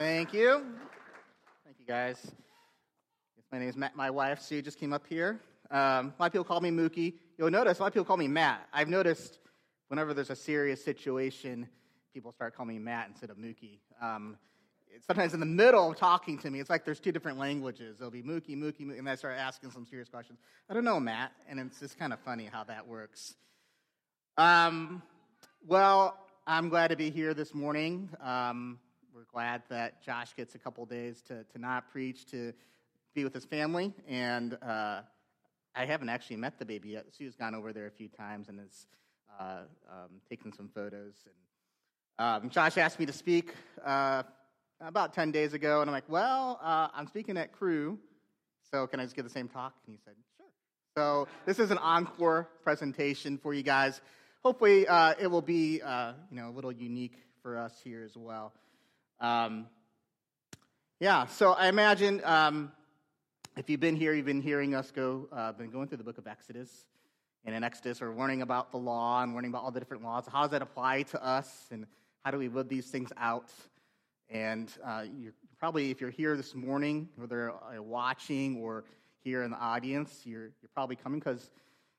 Thank you. Thank you, guys. My name is Matt. My wife, Sue, just came up here. A lot of people call me Mookie. You'll notice a lot of people call me Matt. I've noticed whenever there's a serious situation, people start calling me Matt instead of Mookie. Sometimes in the middle of talking to me, it's like there's two different languages. They'll be Mookie, Mookie, Mookie, and I start asking some serious questions. I don't know, Matt, and it's just kind of funny how that works. Well, I'm glad to be here this morning. We're glad that Josh gets a couple days to not preach, to be with his family, and I haven't actually met the baby yet. Sue's gone over there a few times and has taken some photos. And Josh asked me to speak about 10 days ago, and I'm like, I'm speaking at Crew, so can I just give the same talk? And he said, sure. So this is an encore presentation for you guys. Hopefully it will be a little unique for us here as well. So I imagine... If you've been here, you've been hearing us been going through the book of Exodus. And in Exodus, we're learning about the law and learning about all the different laws. How does that apply to us? And how do we live these things out? And you're probably, if you're here this morning, whether you're watching or here in the audience, you're probably coming because,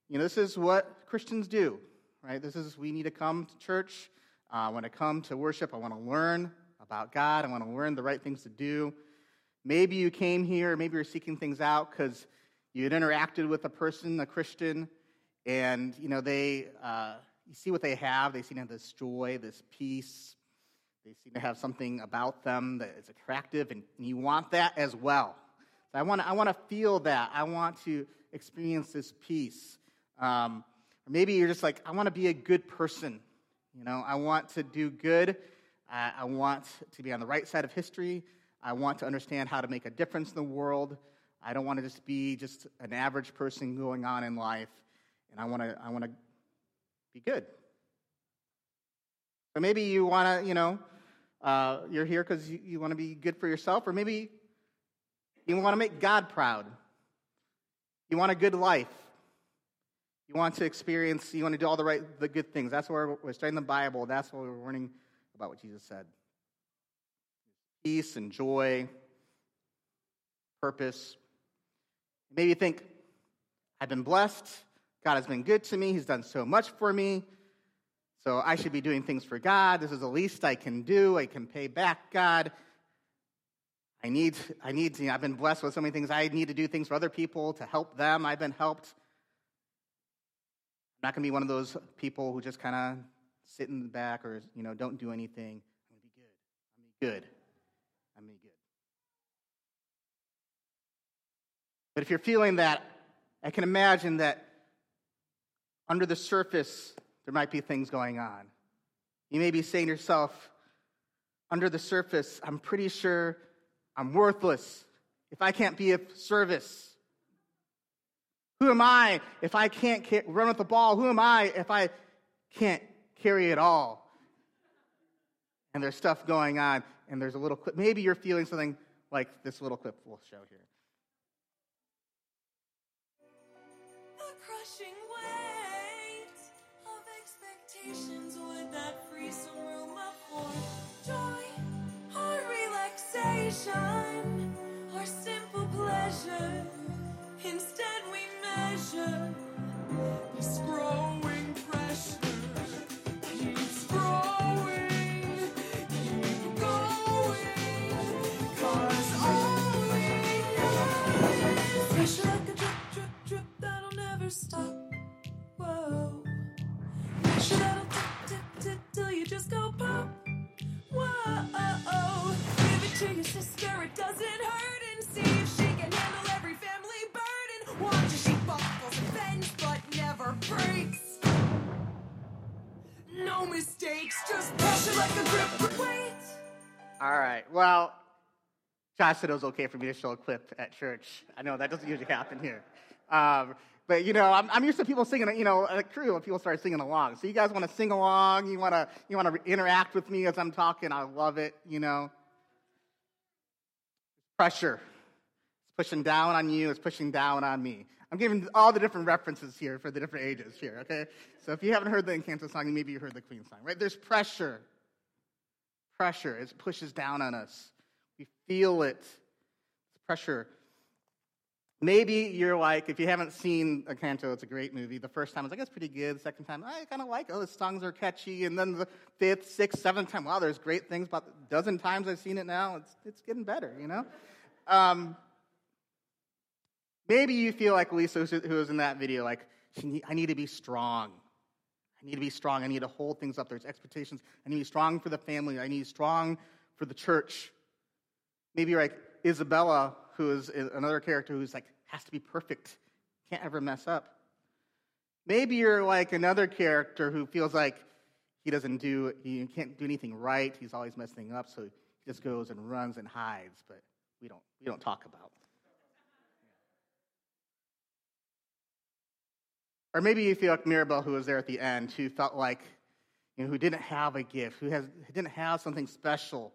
this is what Christians do, right? We need to come to church. I want to come to worship. I want to learn about God. I want to learn the right things to do. Maybe you came here, maybe you're seeking things out because you had interacted with a person, a Christian, and, you see what they have. They seem to have this joy, this peace. They seem to have something about them that is attractive, and you want that as well. So I want to feel that. I want to experience this peace. Or maybe you're just like, I want to be a good person. I want to do good. I want to be on the right side of history. I want to understand how to make a difference in the world. I don't want to just be an average person going on in life, and I want to be good. So maybe you want to, you're here because you want to be good for yourself, or maybe you want to make God proud. You want a good life. You want to do all the good things. That's where we're studying the Bible. That's where we're learning about what Jesus said. Peace and joy, purpose. Maybe you think, I've been blessed. God has been good to me. He's done so much for me. So I should be doing things for God. This is the least I can do. I can pay back God. I've been blessed with so many things. I need to do things for other people to help them. I've been helped. I'm not going to be one of those people who just kind of sit in the back or, don't do anything. I'm going to be good. I'm going to be good. But if you're feeling that, I can imagine that under the surface, there might be things going on. You may be saying to yourself, under the surface, I'm pretty sure I'm worthless if I can't be of service. Who am I if I can't run with the ball? Who am I if I can't carry it all? And there's stuff going on, and there's a little clip. Maybe you're feeling something like this little clip we'll show here. Crushing weight of expectations, would that free some room up for joy or relaxation or simple pleasure? Instead we measure this growing pressure. Stop. Whoa. Pressure that'll tip till you just go pop. Whoa. Give it to your sister, it doesn't hurt, and see if she can handle every family burden. Watch as she buckles and bends, but never breaks. No mistakes, just pressure like a grip. Wait. All right. Well, Josh said it was okay for me to show a clip at church. I know that doesn't usually happen here. But, I'm used to people singing, at a Crew, when people start singing along. So you guys want to sing along? You want to interact with me as I'm talking? I love it, Pressure. It's pushing down on you. It's pushing down on me. I'm giving all the different references here for the different ages here, okay? So if you haven't heard the Encanto song, maybe you heard the Queen song, right? There's pressure. Pressure. It pushes down on us. You feel it. It's pressure. Maybe you're like, if you haven't seen Encanto, it's a great movie. The first time, I was like, it's pretty good. The second time, I kind of like it. Oh, the songs are catchy. And then the fifth, sixth, seventh time, wow, there's great things. About a dozen times I've seen it now. It's getting better, you know? Maybe you feel like Lisa, who was in that video, like, I need to be strong. I need to be strong. I need to hold things up. There's expectations. I need to be strong for the family. I need to be strong for the church. Maybe you're like Isabella, who is another character who's like, has to be perfect, can't ever mess up. Maybe you're like another character who feels like he can't do anything right, he's always messing up, so he just goes and runs and hides, but we don't talk about. Or maybe you feel like Mirabelle, who was there at the end, who felt like, you know, who didn't have a gift, who didn't have something special.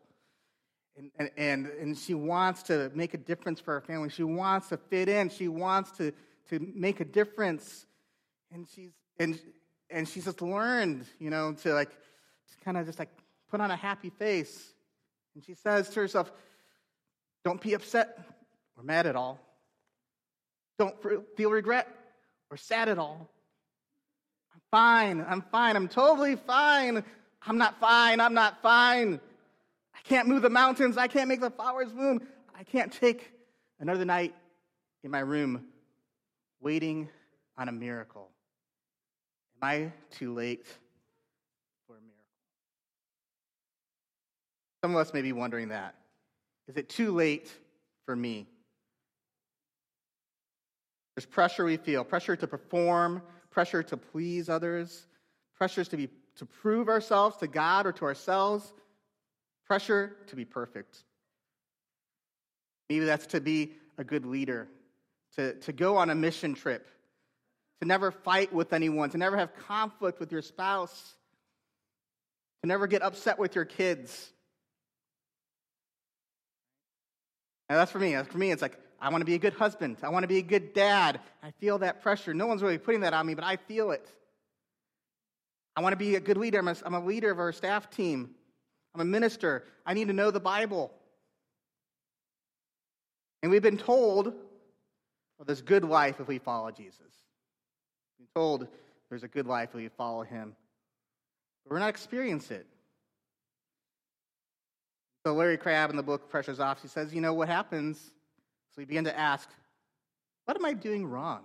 And she wants to make a difference for her family. She wants to fit in. She wants to make a difference. And she's just learned, you know, to like kind of just like put on a happy face. And she says to herself, don't be upset or mad at all. Don't feel regret or sad at all. I'm fine. I'm fine. I'm totally fine. I'm not fine. I'm not fine. I can't move the mountains. I can't make the flowers bloom. I can't take another night in my room waiting on a miracle. Am I too late for a miracle? Some of us may be wondering that. Is it too late for me? There's pressure we feel, pressure to perform, pressure to please others, pressures to prove ourselves to God or to ourselves, pressure to be perfect. Maybe that's to be a good leader, to go on a mission trip, to never fight with anyone, to never have conflict with your spouse, to never get upset with your kids. Now that's for me. It's like, I want to be a good husband. I want to be a good dad. I feel that pressure. No one's really putting that on me, but I feel it. I want to be a good leader. I'm a leader of our staff team. I'm a minister. I need to know the Bible. And we've been told of this good life if we follow Jesus. We've been told there's a good life if we follow him. But we're not experiencing it. So Larry Crabb in the book Pressures Off, he says, you know what happens? So we begin to ask, what am I doing wrong?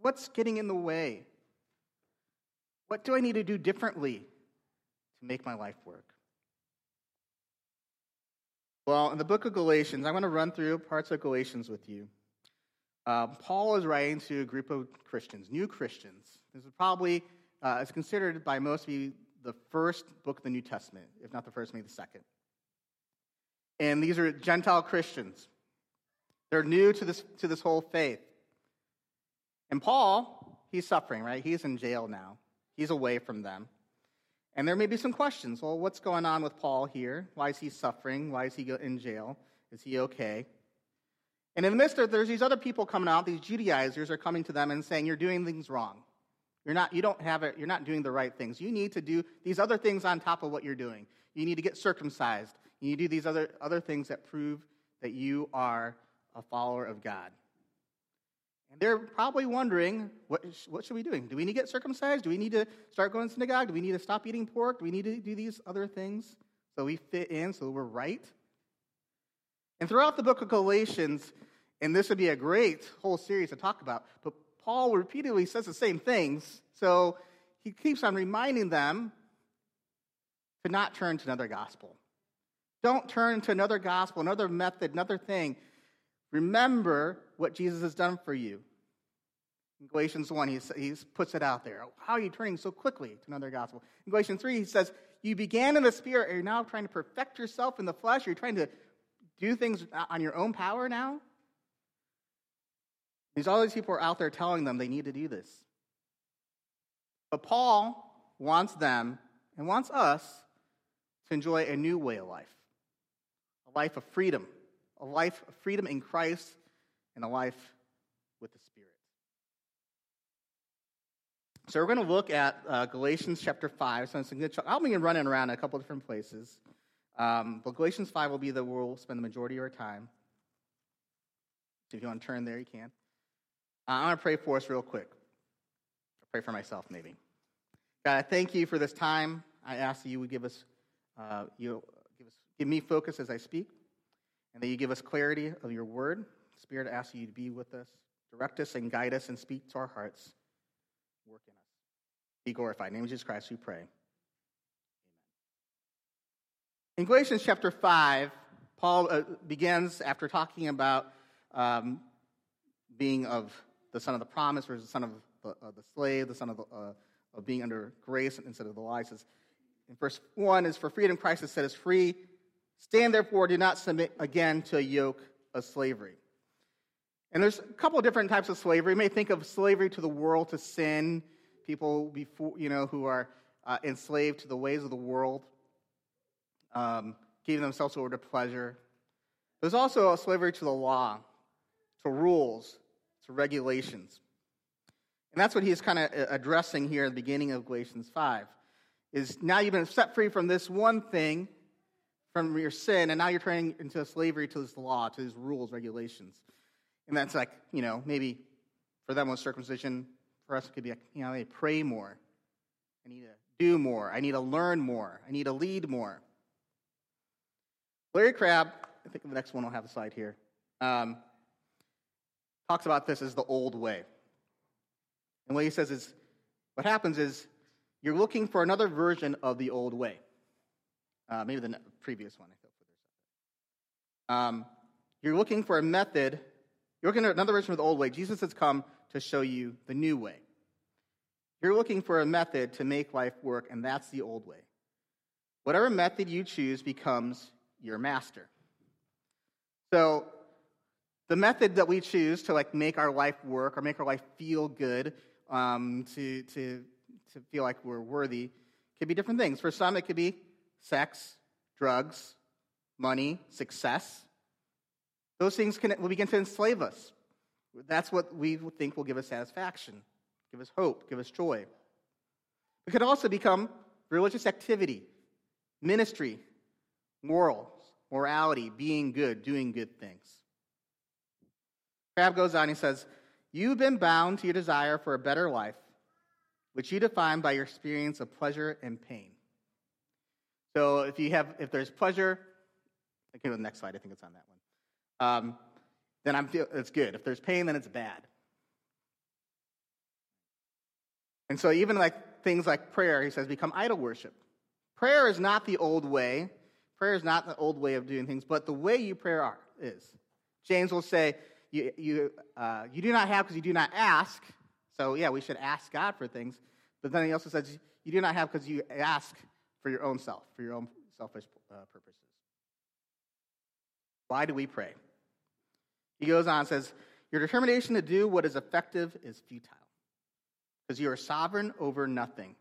What's getting in the way? What do I need to do differently to make my life work? Well, in the book of Galatians, I want to run through parts of Galatians with you. Paul is writing to a group of Christians, new Christians. This is probably, it's considered by most of you, the first book of the New Testament, if not the first, maybe the second. And these are Gentile Christians. They're new to this whole faith. And Paul, he's suffering, right? He's in jail now. He's away from them. And there may be some questions. Well, what's going on with Paul here? Why is he suffering? Why is he in jail? Is he okay? And in the midst of it, there's these other people coming out. These Judaizers are coming to them and saying, you're doing things wrong. You're not doing the right things. You need to do these other things on top of what you're doing. You need to get circumcised. You need to do these other things that prove that you are a follower of God. And they're probably wondering, what should we be doing? Do we need to get circumcised? Do we need to start going to synagogue? Do we need to stop eating pork? Do we need to do these other things so we fit in, so we're right? And throughout the book of Galatians, and this would be a great whole series to talk about, but Paul repeatedly says the same things, so he keeps on reminding them to not turn to another gospel. Don't turn to another gospel, another method, another thing. Remember what Jesus has done for you. In Galatians 1, he puts it out there. How are you turning so quickly to another gospel? In Galatians 3, he says, you began in the spirit, and you're now trying to perfect yourself in the flesh. You're trying to do things on your own power now. There's all these people are out there telling them they need to do this. But Paul wants them and wants us to enjoy a new way of life, a life of freedom. A life of freedom in Christ, and a life with the Spirit. So we're going to look at Galatians chapter 5. So I'm going to be running around in a couple different places. But Galatians 5 will be the where we'll spend the majority of our time. So if you want to turn there, you can. I want to pray for us real quick. I'll pray for myself, maybe. God, I thank you for this time. I ask that you would give us, give me focus as I speak, and that you give us clarity of your word. Spirit, I ask you to be with us, direct us, and guide us, and speak to our hearts. Work in us. Be glorified. In the name of Jesus Christ, we pray. Amen. In Galatians chapter 5, Paul begins after talking about being of the son of the promise versus the son of the slave, the son of being under grace instead of the law. He says, in verse 1, is for freedom Christ has set us free. Stand therefore, do not submit again to a yoke of slavery. And there's a couple of different types of slavery. You may think of slavery to the world, to sin, people before who are enslaved to the ways of the world, giving themselves over to pleasure. There's also a slavery to the law, to rules, to regulations. And that's what he's kind of addressing here at the beginning of Galatians 5, is now you've been set free from this one thing, from your sin, and now you're turning into slavery to this law, to these rules, regulations. And that's like, maybe for them was circumcision. For us, it could be like, I need to pray more. I need to do more. I need to learn more. I need to lead more. Larry Crabb, I think the next one will have a slide here, talks about this as the old way. And what he says is, what happens is you're looking for another version of the old way. Maybe the previous one. You're looking for a method. You're looking at another version of the old way. Jesus has come to show you the new way. You're looking for a method to make life work, and that's the old way. Whatever method you choose becomes your master. So the method that we choose to make our life work or make our life feel good, to feel like we're worthy, could be different things. For some, it could be sex, drugs, money, success. Those things will begin to enslave us. That's what we think will give us satisfaction, give us hope, give us joy. It could also become religious activity, ministry, morals, morality, being good, doing good things. Crabb goes on, he says, "You've been bound to your desire for a better life, which you define by your experience of pleasure and pain." So if there's pleasure, I can go to the next slide, I think it's on that one. Then it's good. If there's pain, then it's bad. And so even things like prayer, he says, become idol worship. Prayer is not the old way. Prayer is not the old way of doing things, but the way you pray is. James will say, you do not have because you do not ask. So yeah, we should ask God for things. But then he also says, you do not have because you ask for your own self, for your own selfish purposes. Why do we pray? He goes on and says, your determination to do what is effective is futile, because you are sovereign over nothing.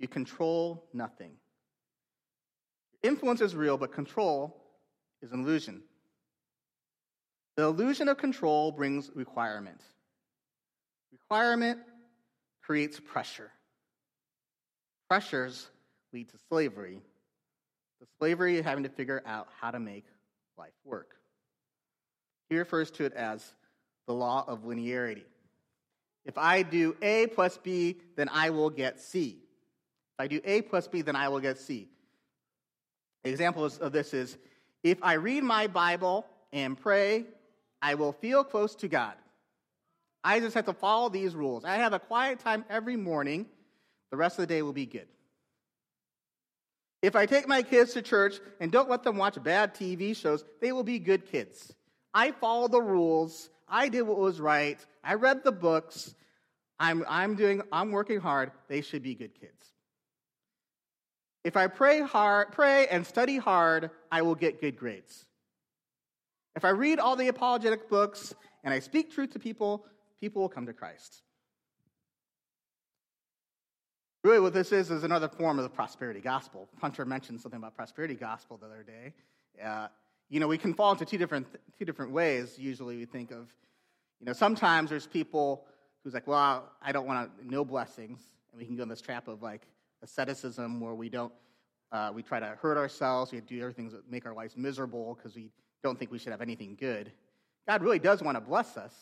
You control nothing. Your influence is real, but control is an illusion. The illusion of control brings requirement. Requirement creates pressure. Pressures lead to slavery. The slavery of having to figure out how to make life work. He refers to it as the law of linearity. If I do A plus B, then I will get C. If I do A plus B, then I will get C. An example of this is, if I read my Bible and pray, I will feel close to God. I just have to follow these rules. I have a quiet time every morning. The rest of the day will be good. If I take my kids to church and don't let them watch bad TV shows, they will be good kids. I follow the rules. I did what was right. I read the books. I'm working hard. They should be good kids. If I pray and study hard, I will get good grades. If I read all the apologetic books and I speak truth to people, people will come to Christ. Really what this is another form of the prosperity gospel. Hunter mentioned something about prosperity gospel the other day. We can fall into two different ways. Usually we think of, sometimes there's people who's like, well, I don't want no blessings. And we can go in this trap of asceticism where we don't We try to hurt ourselves. We do everything that make our lives miserable because we don't think we should have anything good. God really does want to bless us.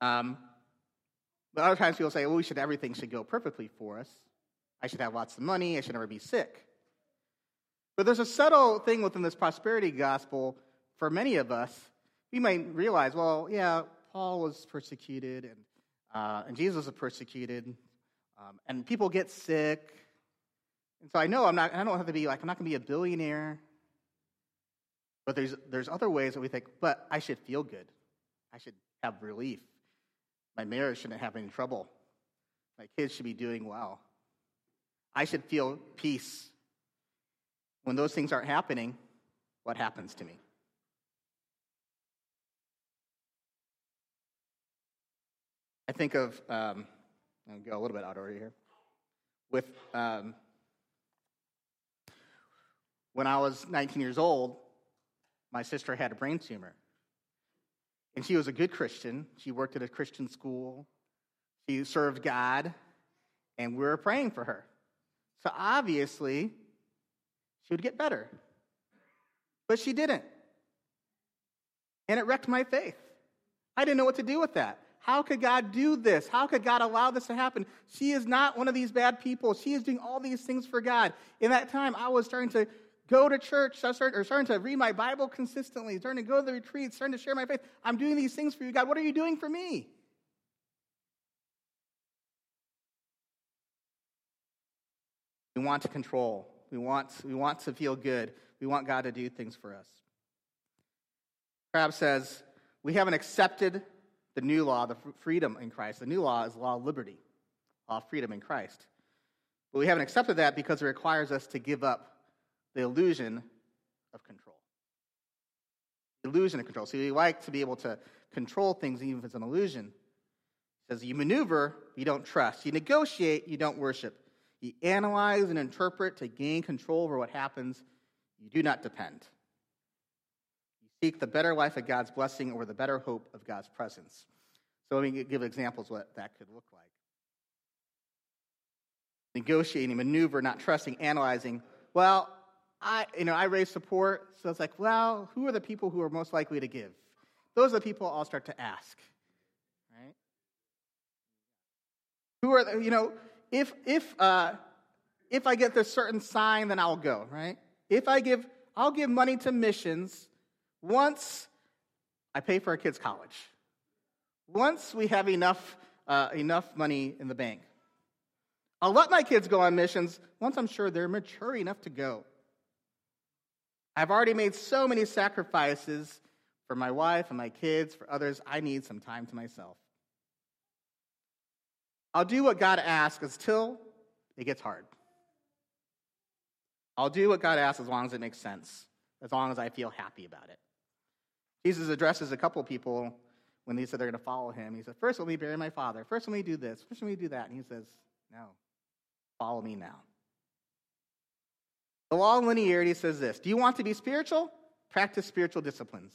But other times people say, well, everything should go perfectly for us. I should have lots of money. I should never be sick. But there's a subtle thing within this prosperity gospel for many of us. We might realize, well, yeah, Paul was persecuted and Jesus was persecuted and people get sick. And so I know I don't have to be like, I'm not going to be a billionaire. But there's other ways that we think, but I should feel good. I should have relief. My marriage shouldn't have any trouble. My kids should be doing well. I should feel peace. When those things aren't happening, what happens to me? I think of, I'm going to go a little bit out over here, with when I was 19 years old, my sister had a brain tumor. And she was a good Christian. She worked at a Christian school. She served God, and we were praying for her. So obviously, she would get better. But she didn't. And it wrecked my faith. I didn't know what to do with that. How could God do this? How could God allow this to happen? She is not one of these bad people. She is doing all these things for God. In that time, I was starting to go to church, starting to read my Bible consistently, starting to go to the retreats, starting to share my faith. I'm doing these things for you, God. What are you doing for me? We want to control. We want to feel good. We want God to do things for us. Crabb says, we haven't accepted the new law, the freedom in Christ. The new law is law of liberty, law of freedom in Christ. But we haven't accepted that because it requires us to give up the illusion of control. The illusion of control. See, we like to be able to control things even if it's an illusion. It says you maneuver, you don't trust. You negotiate, you don't worship. You analyze and interpret to gain control over what happens. You do not depend. Seek the better life of God's blessing or the better hope of God's presence. So let me give examples of what that could look like. Negotiating, maneuver, not trusting, analyzing. Well, I raise support, so it's like, well, who are the people who are most likely to give? Those are the people I'll start to ask, right? Who are the, if I get this certain sign, then I'll go, right? I'll give money to missions. Once I pay for our kids' college. Once we have enough money in the bank. I'll let my kids go on missions once I'm sure they're mature enough to go. I've already made so many sacrifices for my wife and my kids, for others. I need some time to myself. I'll do what God asks until it gets hard. I'll do what God asks as long as it makes sense, as long as I feel happy about it. Jesus addresses a couple people when they said they're going to follow him. He said, first let me bury my father. First let me do this. First let me do that. And he says, no, follow me now. The law of linearity says this. Do you want to be spiritual? Practice spiritual disciplines.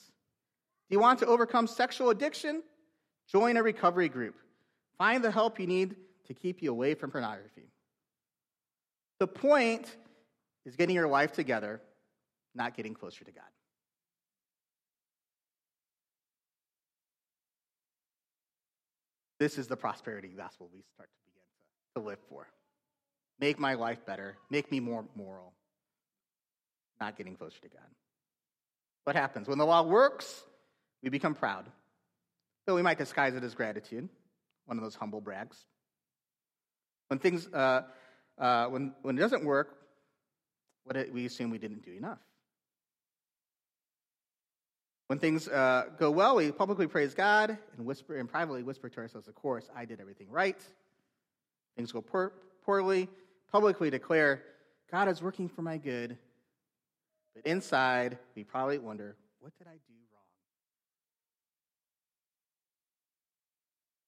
Do you want to overcome sexual addiction? Join a recovery group. Find the help you need to keep you away from pornography. The point is getting your life together, not getting closer to God. This is the prosperity gospel we start to begin to live for. Make my life better. Make me more moral. Not getting closer to God. What happens? When the law works, we become proud. Though we might disguise it as gratitude, one of those humble brags. When things, when it doesn't work, we assume we didn't do enough. When things go well, we publicly praise God and privately whisper to ourselves, of course, I did everything right. Things go poorly. Publicly declare, God is working for my good. But inside, we probably wonder, what did I do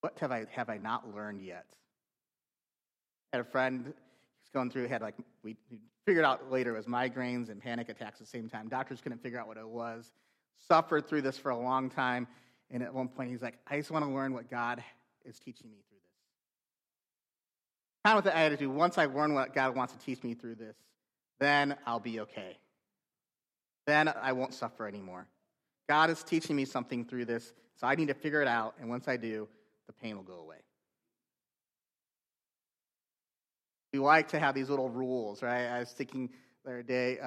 wrong? What have I not learned yet? I had a friend who's going through, we figured out later it was migraines and panic attacks at the same time. Doctors couldn't figure out what it was. Suffered through this for a long time. And at one point, he's like, I just want to learn what God is teaching me through this. Kind of with the attitude, once I learn what God wants to teach me through this, Then I'll be okay. Then I won't suffer anymore. God is teaching me something through this, so I need to figure it out, and once I do, the pain will go away. We like to have these little rules, right? I was thinking the other day,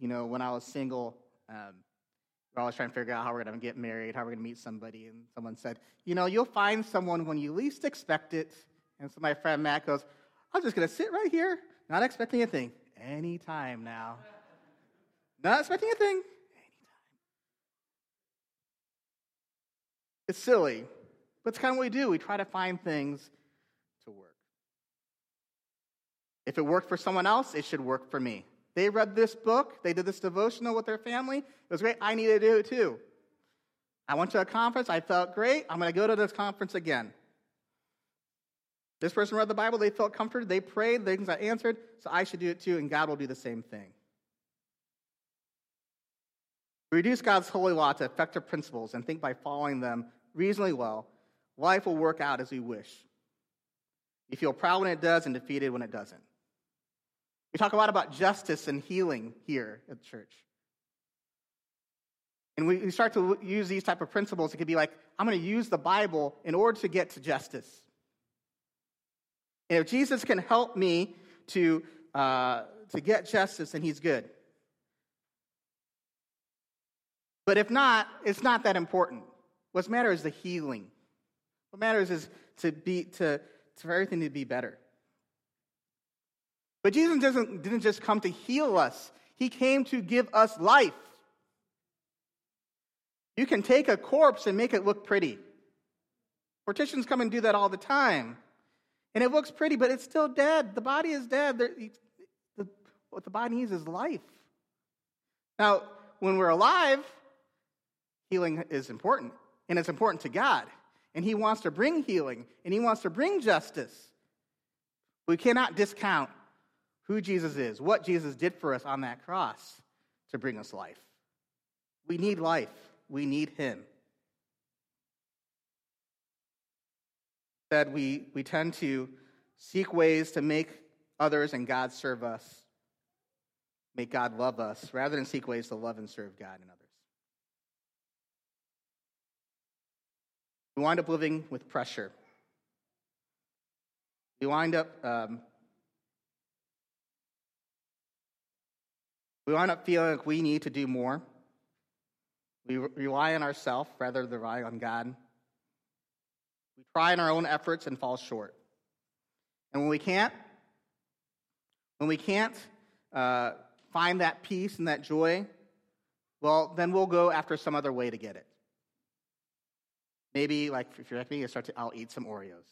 when I was single, we're always trying to figure out how we're going to get married, how we're going to meet somebody, and someone said, you'll find someone when you least expect it. And so my friend Matt goes, I'm just going to sit right here, not expecting a thing. Any time now. Not expecting a thing. Anytime. It's silly, but it's kind of what we do. We try to find things to work. If it worked for someone else, it should work for me. They read this book. They did this devotional with their family. It was great. I need to do it too. I went to a conference. I felt great. I'm going to go to this conference again. This person read the Bible. They felt comforted. They prayed. Things got answered. So I should do it too, and God will do the same thing. We reduce God's holy law to effective principles and think by following them reasonably well, life will work out as we wish. We feel proud when it does and defeated when it doesn't. We talk a lot about justice and healing here at the church. And we start to use these type of principles. It could be like, I'm going to use the Bible in order to get to justice. And if Jesus can help me to get justice, then he's good. But if not, it's not that important. What matters is the healing. What matters is for everything to be better. But Jesus didn't just come to heal us. He came to give us life. You can take a corpse and make it look pretty. Morticians come and do that all the time. And it looks pretty, but it's still dead. The body is dead. What the body needs is life. Now, when we're alive, healing is important, and it's important to God, and he wants to bring healing, and he wants to bring justice. We cannot discount who Jesus is, what Jesus did for us on that cross to bring us life. We need life. We need him. That we tend to seek ways to make others and God serve us, make God love us, rather than seek ways to love and serve God and others. We wind up living with pressure. We wind up feeling like we need to do more. We rely on ourselves rather than rely on God. We try in our own efforts and fall short. And when we can't find that peace and that joy, well, then we'll go after some other way to get it. Maybe, like, if you're like me, I'll eat some Oreos.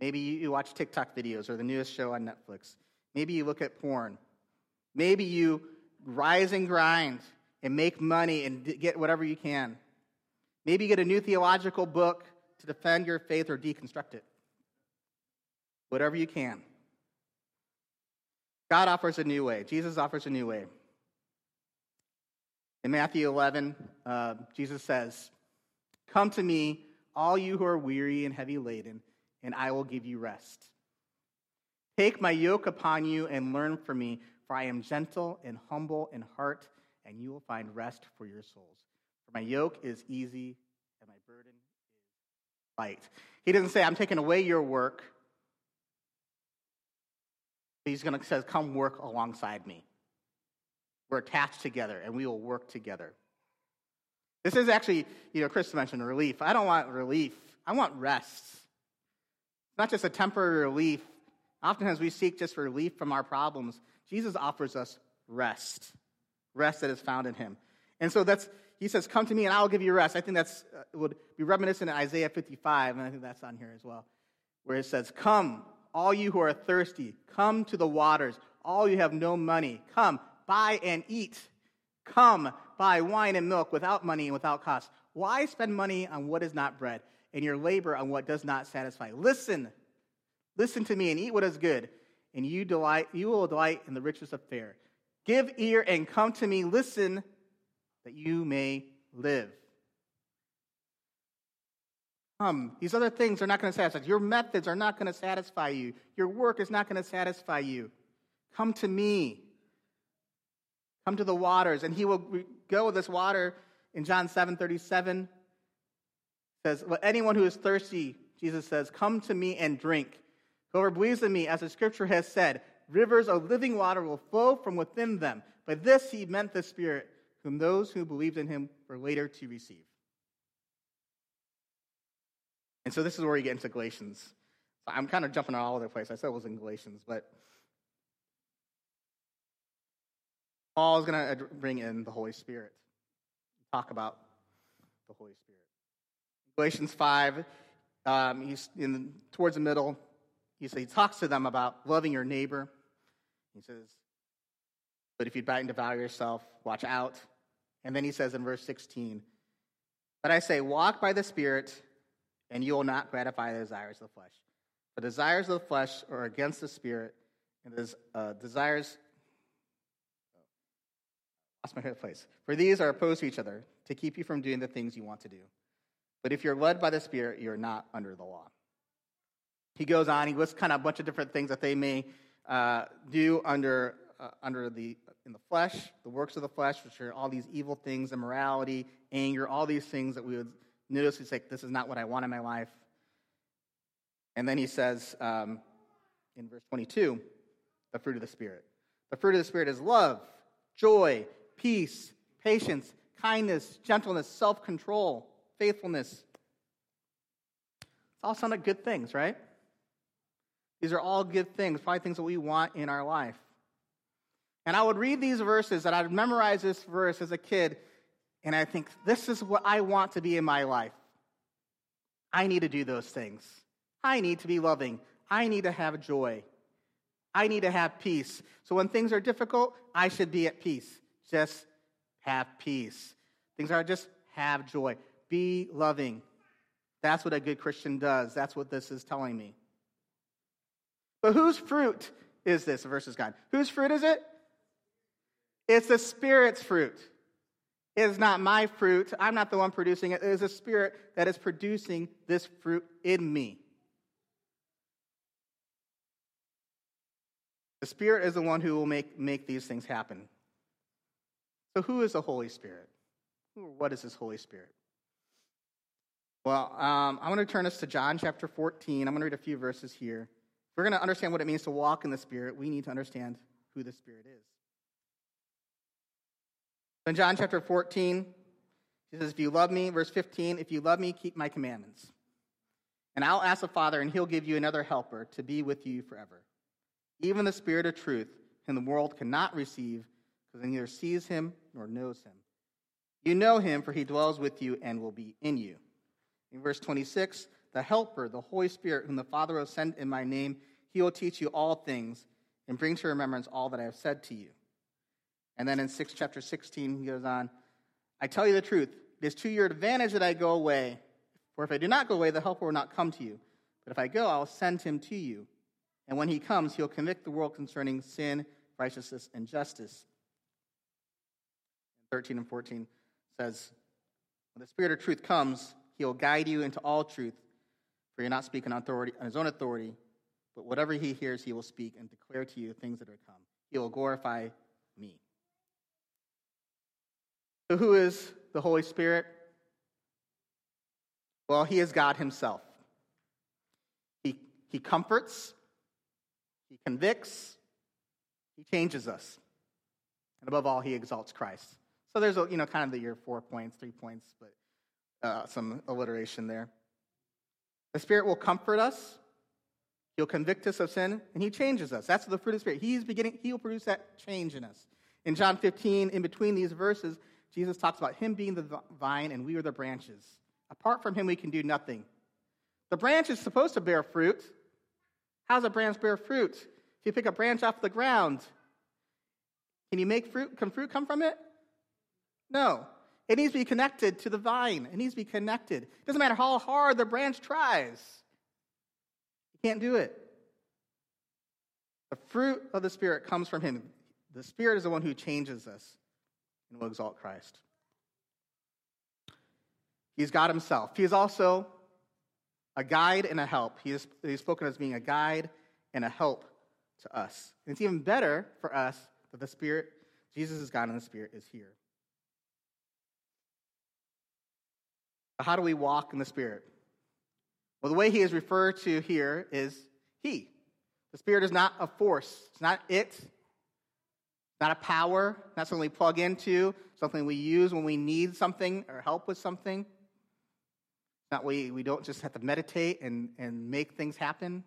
Maybe you watch TikTok videos or the newest show on Netflix. Maybe you look at porn. Maybe you rise and grind and make money and get whatever you can. Maybe you get a new theological book to defend your faith or deconstruct it. Whatever you can. God offers a new way. Jesus offers a new way. In Matthew 11, Jesus says, "Come to me, all you who are weary and heavy laden, and I will give you rest. Take my yoke upon you and learn from me, for I am gentle and humble in heart, and you will find rest for your souls. For my yoke is easy and my burden is light." He doesn't say, "I'm taking away your work." He's going to say, "Come work alongside me." We're attached together, and we will work together. This is actually, Chris mentioned relief. I don't want relief. I want rest. It's not just a temporary relief. Oftentimes we seek just relief from our problems. Jesus offers us rest. Rest that is found in him. And so he says, "Come to me and I will give you rest." I think that's would be reminiscent of Isaiah 55, and I think that's on here as well, where it says, "Come, all you who are thirsty, come to the waters. All you have no money, come, buy and eat. Come, buy wine and milk without money and without cost. Why spend money on what is not bread, and your labor on what does not satisfy? Listen to me and eat what is good, and you will delight in the riches of fare. Give ear and come to me, listen, that you may live." These other things are not going to satisfy. Your methods are not going to satisfy you. Your work is not going to satisfy you. Come to me. Come to the waters, and he will go with this water. In John 7:37, it says, well, anyone who is thirsty, Jesus says, come to me and drink. Whoever believes in me, as the scripture has said, rivers of living water will flow from within them. By this he meant the Spirit, whom those who believed in him were later to receive. And so this is where we get into Galatians. So I'm kind of jumping all over the place. I said it was in Galatians, but Paul is going to bring in the Holy Spirit. Talk about the Holy Spirit. Galatians 5, towards the middle, he talks to them about loving your neighbor. He says, but if you bite and devour yourself, watch out. And then he says in verse 16, but I say, walk by the Spirit, and you will not gratify the desires of the flesh. The desires of the flesh are against the Spirit, and the desires... Lost my favorite place. For these are opposed to each other, to keep you from doing the things you want to do. But if you're led by the Spirit, you're not under the law. He goes on, he lists kind of a bunch of different things that they may do in the flesh, the works of the flesh, which are all these evil things, immorality, anger, all these things that we would notice. He's like, this is not what I want in my life. And then he says in verse 22, the fruit of the Spirit. The fruit of the Spirit is love, joy, peace, patience, kindness, gentleness, self-control, faithfulness. It's all sound like good things, right? These are all good things, probably things that we want in our life. And I would read these verses, and I'd memorize this verse as a kid, and I think, this is what I want to be in my life. I need to do those things. I need to be loving. I need to have joy. I need to have peace. So when things are difficult, I should be at peace. Just have peace. Things are just have joy. Be loving. That's what a good Christian does. That's what this is telling me. But whose fruit is this? The verse is gone. Whose fruit is it? It's the Spirit's fruit. It is not my fruit. I'm not the one producing it. It is the Spirit that is producing this fruit in me. The Spirit is the one who will make these things happen. So who is the Holy Spirit? Who or what is this Holy Spirit? Well, I want to turn us to John chapter 14. I'm going to read a few verses here. If we're going to understand what it means to walk in the Spirit, we need to understand who the Spirit is. In John chapter 14, he says, if you love me, verse 15, if you love me, keep my commandments. And I'll ask the Father, and he'll give you another helper to be with you forever. Even the Spirit of truth, whom the world cannot receive, because it neither sees him nor knows him. You know him, for he dwells with you and will be in you. In verse 26, the helper, the Holy Spirit, whom the Father will send in my name, he will teach you all things and bring to remembrance all that I have said to you. And then in chapter 16, he goes on, I tell you the truth, it is to your advantage that I go away. For if I do not go away, the helper will not come to you. But if I go, I will send him to you. And when he comes, he'll convict the world concerning sin, righteousness, and justice. 13 and 14 says, when the Spirit of truth comes, he'll guide you into all truth, for you're not speaking on his own authority, but whatever he hears, he will speak and declare to you things that are come. He will glorify me. So who is the Holy Spirit? Well, he is God himself. He comforts, he convicts, he changes us. And above all, he exalts Christ. So there's, kind of your 4 points, 3 points, but some alliteration there. The Spirit will comfort us, he'll convict us of sin, and he changes us. That's the fruit of the Spirit. He'll produce that change in us. In John 15, in between these verses, Jesus talks about him being the vine and we are the branches. Apart from him, we can do nothing. The branch is supposed to bear fruit. How does a branch bear fruit? If you pick a branch off the ground, can you make fruit? Can fruit come from it? No. It needs to be connected to the vine. It needs to be connected. It doesn't matter how hard the branch tries. You can't do it. The fruit of the Spirit comes from him. The Spirit is the one who changes us and will exalt Christ. He's God himself. He is also a guide and a help. He's spoken as being a guide and a help to us. And it's even better for us that the Spirit, Jesus is God and the Spirit is here. How do we walk in the Spirit? Well, the way he is referred to here is he. The Spirit is not a force. It's not it. It's not a power. It's not something we plug into, something we use when we need something or help with something. It's not we don't just have to meditate and make things happen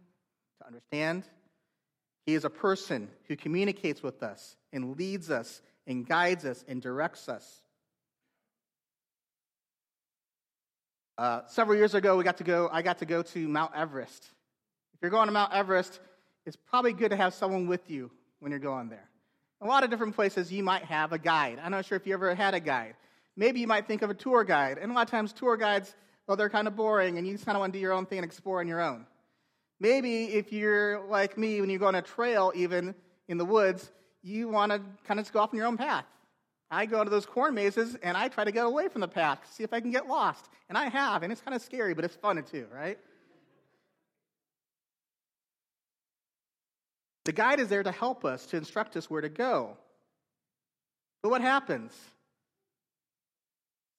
to understand. He is a person who communicates with us and leads us and guides us and directs us. Several years ago, I got to go to Mount Everest. If you're going to Mount Everest, it's probably good to have someone with you when you're going there. A lot of different places, you might have a guide. I'm not sure if you ever had a guide. Maybe you might think of a tour guide. And a lot of times, tour guides, well, they're kind of boring, and you just kind of want to do your own thing and explore on your own. Maybe if you're like me, when you go on a trail, even in the woods, you want to kind of just go off on your own path. I go to those corn mazes, and I try to get away from the path, see if I can get lost. And I have, and it's kind of scary, but it's fun too, right? The guide is there to help us, to instruct us where to go. But what happens?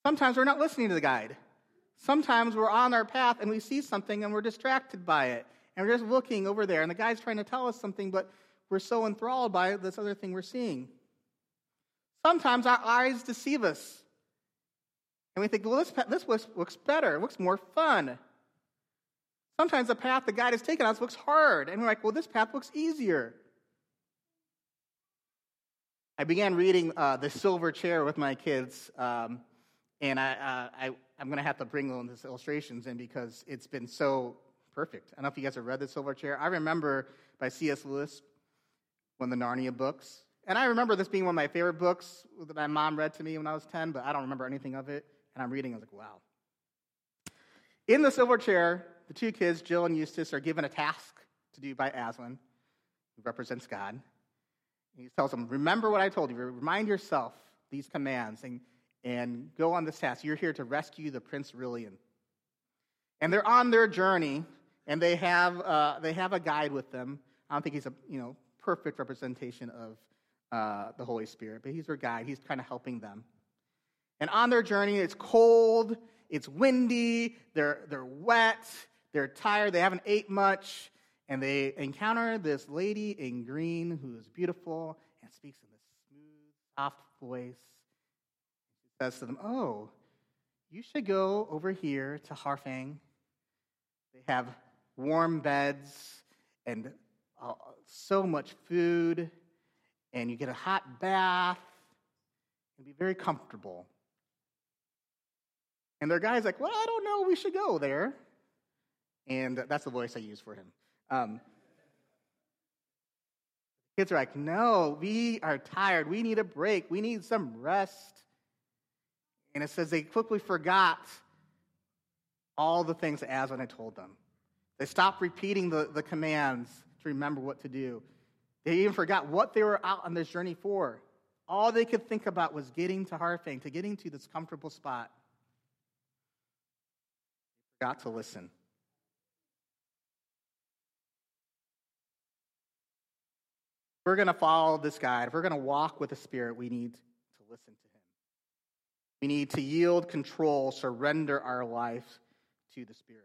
Sometimes we're not listening to the guide. Sometimes we're on our path, and we see something, and we're distracted by it. And we're just looking over there, and the guide's trying to tell us something, but we're so enthralled by this other thing we're seeing. Sometimes our eyes deceive us. And we think, well, this looks better. It looks more fun. Sometimes the path the guide has taken us looks hard. And we're like, well, this path looks easier. I began reading The Silver Chair with my kids. And I'm going to have to bring these illustrations in because it's been so perfect. I don't know if you guys have read The Silver Chair. I remember by C.S. Lewis, one of the Narnia books. And I remember this being one of my favorite books that my mom read to me when I was 10, but I don't remember anything of it. And I'm reading, I was like, wow. In The Silver Chair, the two kids, Jill and Eustace, are given a task to do by Aslan, who represents God. And he tells them, remember what I told you. Remind yourself these commands and go on this task. You're here to rescue the Prince Rillian. And they're on their journey, and they have a guide with them. I don't think he's a perfect representation of the Holy Spirit, but he's their guide. He's kind of helping them. And on their journey, it's cold, it's windy, they're wet, they're tired, they haven't ate much, and they encounter this lady in green who is beautiful and speaks in this smooth, soft voice. She says to them, oh, you should go over here to Harfang. They have warm beds and so much food. And you get a hot bath and be very comfortable. And their guy's like, well, I don't know, we should go there. And that's the voice I use for him. Kids are like, no, we are tired. We need a break. We need some rest. And it says they quickly forgot all the things that Aslan had told them. They stopped repeating the commands to remember what to do. They even forgot what they were out on this journey for. All they could think about was getting to Harfang, to getting to this comfortable spot. They forgot to listen. If we're going to follow this guide, if we're going to walk with the Spirit, we need to listen to him. We need to yield control, surrender our life to the Spirit.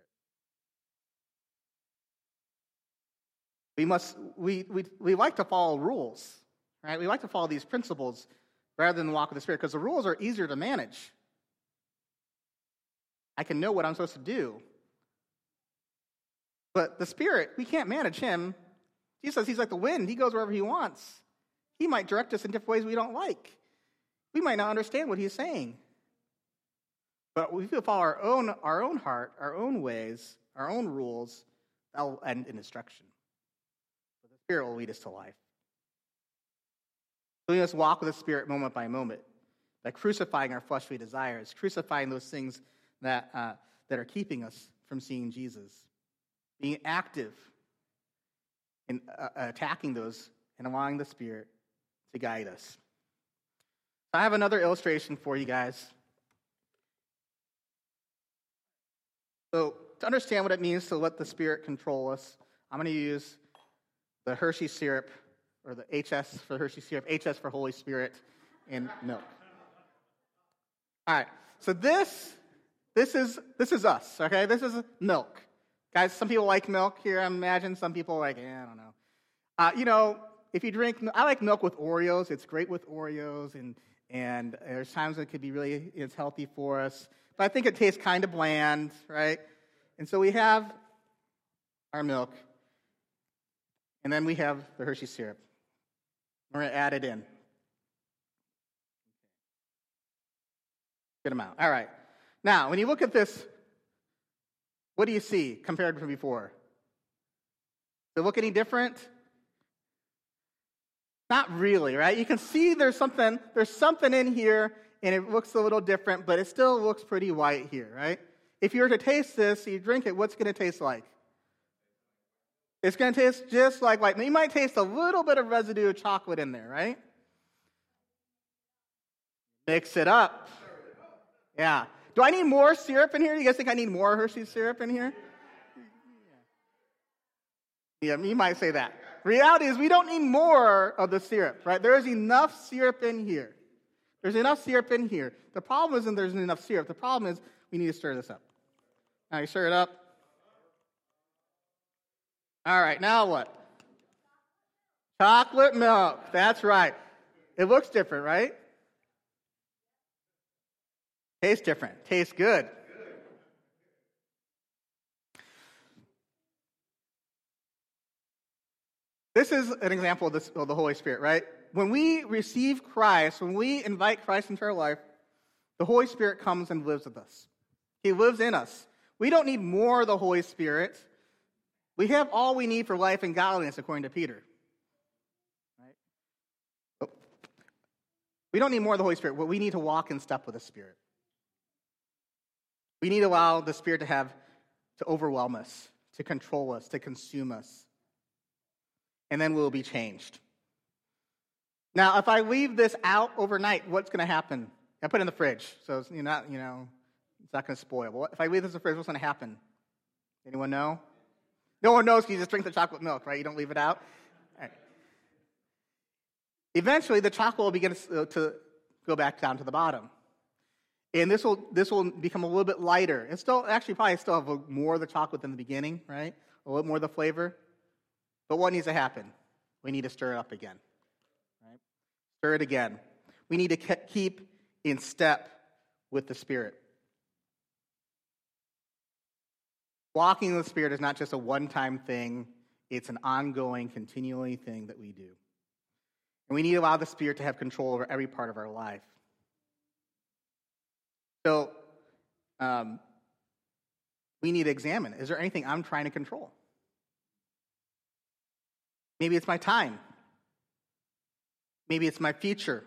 We like to follow rules, right? We like to follow these principles rather than walk with the Spirit because the rules are easier to manage. I can know what I'm supposed to do. But the Spirit, we can't manage him. Jesus says he's like the wind. He goes wherever he wants. He might direct us in different ways we don't like. We might not understand what he's saying. But we could follow our own heart, our own ways, our own rules, and instruction. Spirit will lead us to life. So we must walk with the Spirit moment by moment, by crucifying our fleshly desires, crucifying those things that are keeping us from seeing Jesus, being active in attacking those and allowing the Spirit to guide us. I have another illustration for you guys. So to understand what it means to let the Spirit control us, I'm going to use the Hershey syrup, or the HS for Hershey syrup, HS for Holy Spirit, and milk. All right. So this is us, okay? This is milk. Guys, some people like milk here, I imagine. Some people like, I don't know. If you drink, I like milk with Oreos. It's great with Oreos, and there's times it could be really, it's healthy for us. But I think it tastes kind of bland, right? And so we have our milk, and then we have the Hershey syrup. We're going to add it in. Good amount. All right. Now, when you look at this, what do you see compared to before? Does it look any different? Not really, right? You can see there's something in here, and it looks a little different, but it still looks pretty white here, right? If you were to taste this, you drink it, what's it going to taste like? It's going to taste just like white. Now, you might taste a little bit of residue of chocolate in there, right? Mix it up. Yeah. Do I need more syrup in here? Do you guys think I need more Hershey's syrup in here? Yeah, you might say that. Reality is we don't need more of the syrup, right? There is enough syrup in here. There's enough syrup in here. The problem isn't there's enough syrup. The problem is we need to stir this up. Now you stir it up. All right, now what? Chocolate milk. That's right. It looks different, right? Tastes different. Tastes good. This is an example of the Holy Spirit, right? When we receive Christ, when we invite Christ into our life, the Holy Spirit comes and lives with us. He lives in us. We don't need more of the Holy Spirit. We have all we need for life and godliness, according to Peter. Right? Oh. We don't need more of the Holy Spirit, but we need to walk in step with the Spirit. We need to allow the Spirit to overwhelm us, to control us, to consume us. And then we'll be changed. Now, if I leave this out overnight, what's going to happen? I put it in the fridge, so it's not going to spoil. But if I leave this in the fridge, what's going to happen? Anyone know? No one knows because you just drink the chocolate milk, right? You don't leave it out. All right. Eventually, the chocolate will begin to go back down to the bottom. And this will become a little bit lighter. It's probably still have more of the chocolate than the beginning, right? A little more of the flavor. But what needs to happen? We need to stir it up again. Right? Stir it again. We need to keep in step with the Spirit. Walking in the Spirit is not just a one-time thing. It's an ongoing, continually thing that we do. And we need to allow the Spirit to have control over every part of our life. So we need to examine, is there anything I'm trying to control? Maybe it's my time. Maybe it's my future.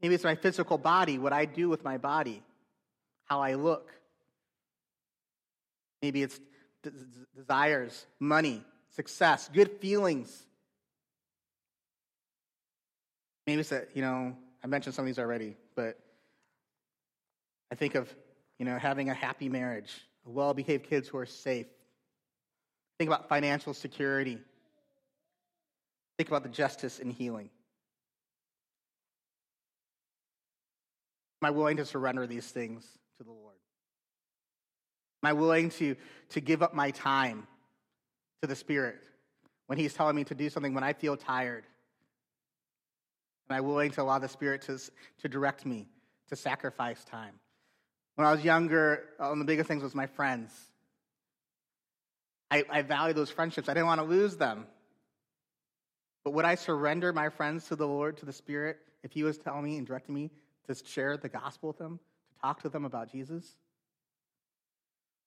Maybe it's my physical body, what I do with my body, how I look. Maybe it's desires, money, success, good feelings. Maybe it's I mentioned some of these already, but I think of, having a happy marriage, well-behaved kids who are safe. Think about financial security. Think about the justice and healing. Am I willing to surrender these things to the Lord? Am I willing to give up my time to the Spirit when He's telling me to do something when I feel tired? Am I willing to allow the Spirit to direct me, to sacrifice time? When I was younger, one of the biggest things was my friends. I value those friendships. I didn't want to lose them. But would I surrender my friends to the Lord, to the Spirit, if He was telling me and directing me to share the gospel with them, to talk to them about Jesus?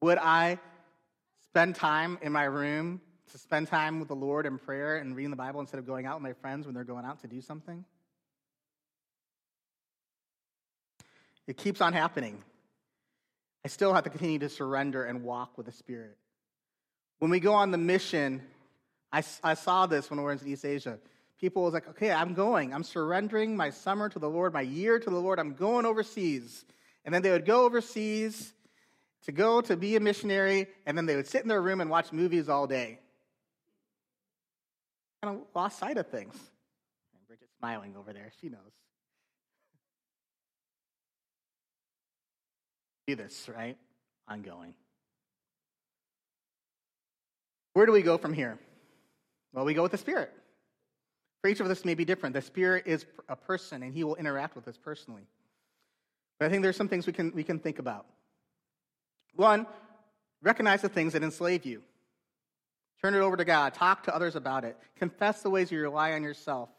Would I spend time in my room to spend time with the Lord in prayer and reading the Bible instead of going out with my friends when they're going out to do something? It keeps on happening. I still have to continue to surrender and walk with the Spirit. When we go on the mission, I saw this when we were in East Asia. People was like, okay, I'm going. I'm surrendering my summer to the Lord, my year to the Lord. I'm going overseas. And then they would go overseas to go to be a missionary, and then they would sit in their room and watch movies all day. Kind of lost sight of things. And Bridget's smiling over there. She knows. do this, right? Ongoing. Where do we go from here? Well, we go with the Spirit. For each of us may be different. The Spirit is a person, and he will interact with us personally. But I think there's some things we can think about. One, recognize the things that enslave you. Turn it over to God. Talk to others about it. Confess the ways you rely on yourself.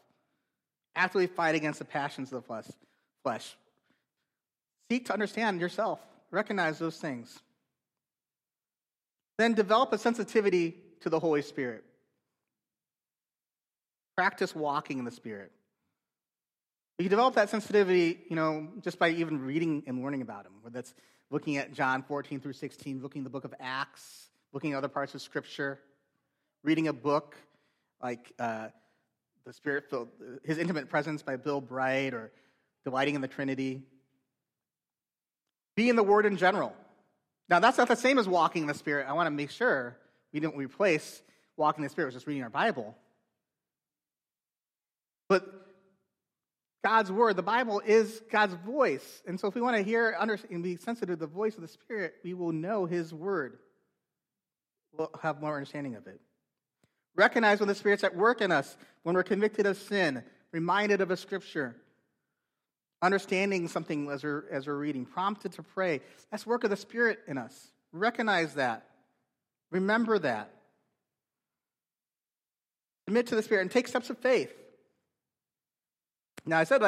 Actively fight against the passions of the flesh. Seek to understand yourself. Recognize those things. Then develop a sensitivity to the Holy Spirit. Practice walking in the Spirit. You develop that sensitivity, just by even reading and learning about him, whether that's looking at John 14 through 16, looking at the book of Acts, looking at other parts of Scripture, reading a book like The Spirit-Filled, His Intimate Presence by Bill Bright, or Delighting in the Trinity. Be in the Word in general. Now, that's not the same as walking in the Spirit. I want to make sure we don't replace walking in the Spirit with just reading our Bible. But God's Word, the Bible, is God's voice. And so if we want to hear and be sensitive to the voice of the Spirit, we will know His Word. We'll have more understanding of it. Recognize when the Spirit's at work in us, when we're convicted of sin, reminded of a Scripture, understanding something as we're reading, prompted to pray. That's work of the Spirit in us. Recognize that. Remember that. Submit to the Spirit and take steps of faith. Now, I said,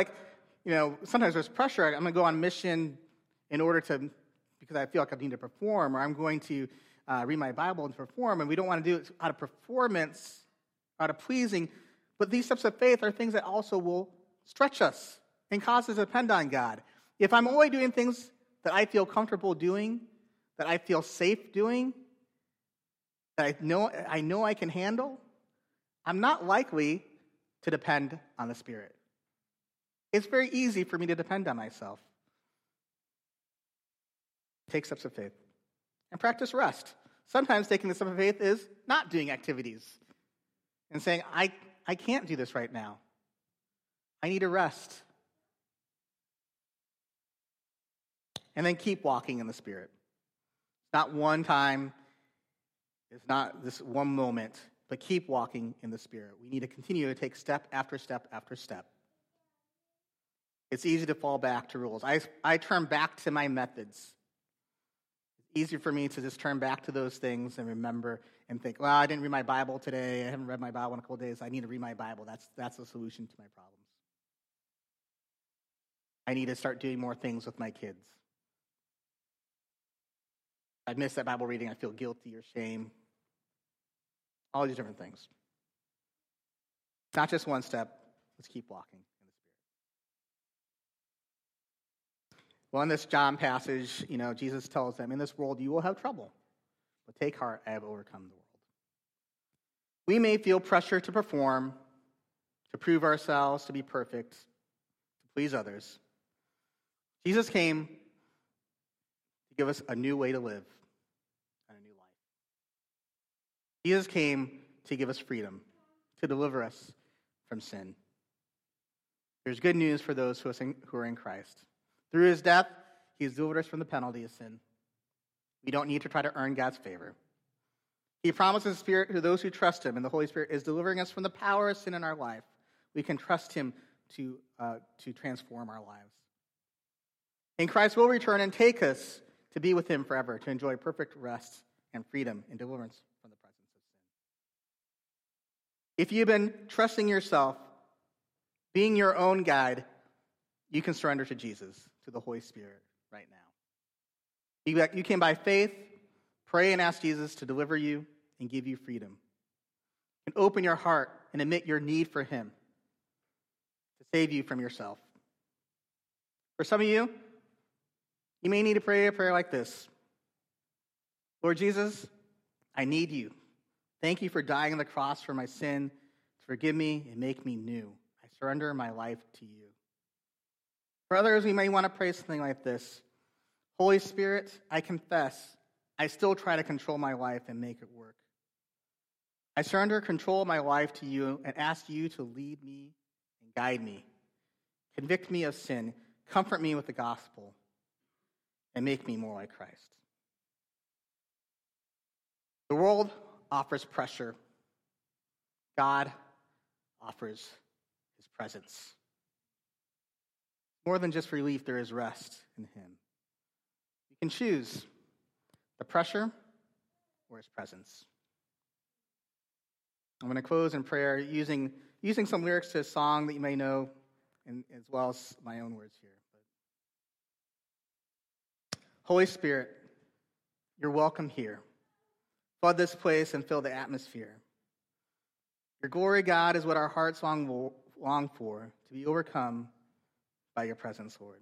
sometimes there's pressure. I'm going to go on mission because I feel like I need to perform, or I'm going to read my Bible and perform, and we don't want to do it out of performance, out of pleasing. But these steps of faith are things that also will stretch us and cause us to depend on God. If I'm only doing things that I feel comfortable doing, that I feel safe doing, that I know I can handle, I'm not likely to depend on the Spirit. It's very easy for me to depend on myself. Take steps of faith. And practice rest. Sometimes taking the step of faith is not doing activities and saying, I can't do this right now. I need to rest. And then keep walking in the Spirit. It's not one time. It's not this one moment. But keep walking in the Spirit. We need to continue to take step after step after step. It's easy to fall back to rules. I turn back to my methods. It's easier for me to just turn back to those things and remember and think, well, I didn't read my Bible today. I haven't read my Bible in a couple days. I need to read my Bible. That's the solution to my problems. I need to start doing more things with my kids. I missed that Bible reading. I feel guilty or shame. All these different things. Not just one step. Let's keep walking. Well, in this John passage, Jesus tells them, in this world you will have trouble, but take heart, I have overcome the world. We may feel pressure to perform, to prove ourselves, to be perfect, to please others. Jesus came to give us a new way to live and a new life. Jesus came to give us freedom, to deliver us from sin. There's good news for those who are in Christ. Through his death, he has delivered us from the penalty of sin. We don't need to try to earn God's favor. He promises the Spirit to those who trust him, and the Holy Spirit is delivering us from the power of sin in our life. We can trust him to transform our lives. And Christ will return and take us to be with him forever, to enjoy perfect rest and freedom and deliverance from the presence of sin. If you've been trusting yourself, being your own guide, you can surrender to Jesus, to the Holy Spirit, right now. You can, by faith, pray and ask Jesus to deliver you and give you freedom. And open your heart and admit your need for him to save you from yourself. For some of you, you may need to pray a prayer like this. Lord Jesus, I need you. Thank you for dying on the cross for my sin, to forgive me and make me new. I surrender my life to you. For others, we may want to pray something like this. Holy Spirit, I confess, I still try to control my life and make it work. I surrender control of my life to you and ask you to lead me and guide me. Convict me of sin. Comfort me with the gospel. and make me more like Christ. The world offers pressure. God offers his presence. More than just relief, there is rest in him. You can choose the pressure or his presence. I'm going to close in prayer using some lyrics to a song that you may know, and as well as my own words here. Holy Spirit, you're welcome here. Flood this place and fill the atmosphere. Your glory, God, is what our hearts long for, to be overcome by your presence, Lord.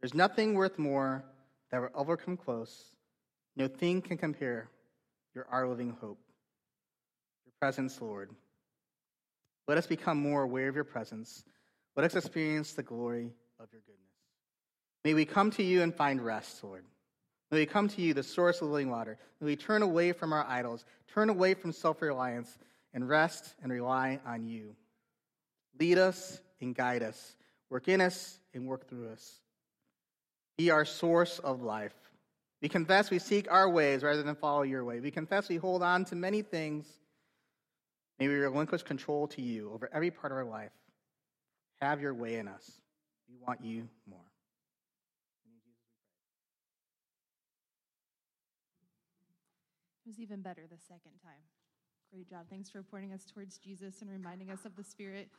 There's nothing worth more that will overcome close. No thing can compare. You're our living hope. Your presence, Lord. Let us become more aware of your presence. Let us experience the glory of your goodness. May we come to you and find rest, Lord. May we come to you, the source of living water. May we turn away from our idols, turn away from self-reliance, and rest and rely on you. Lead us and guide us. Work in us and work through us. Be our source of life. We confess we seek our ways rather than follow your way. We confess we hold on to many things. May we relinquish control to you over every part of our life. Have your way in us. We want you more. It was even better the second time. Great job. Thanks for pointing us towards Jesus and reminding us of the Spirit.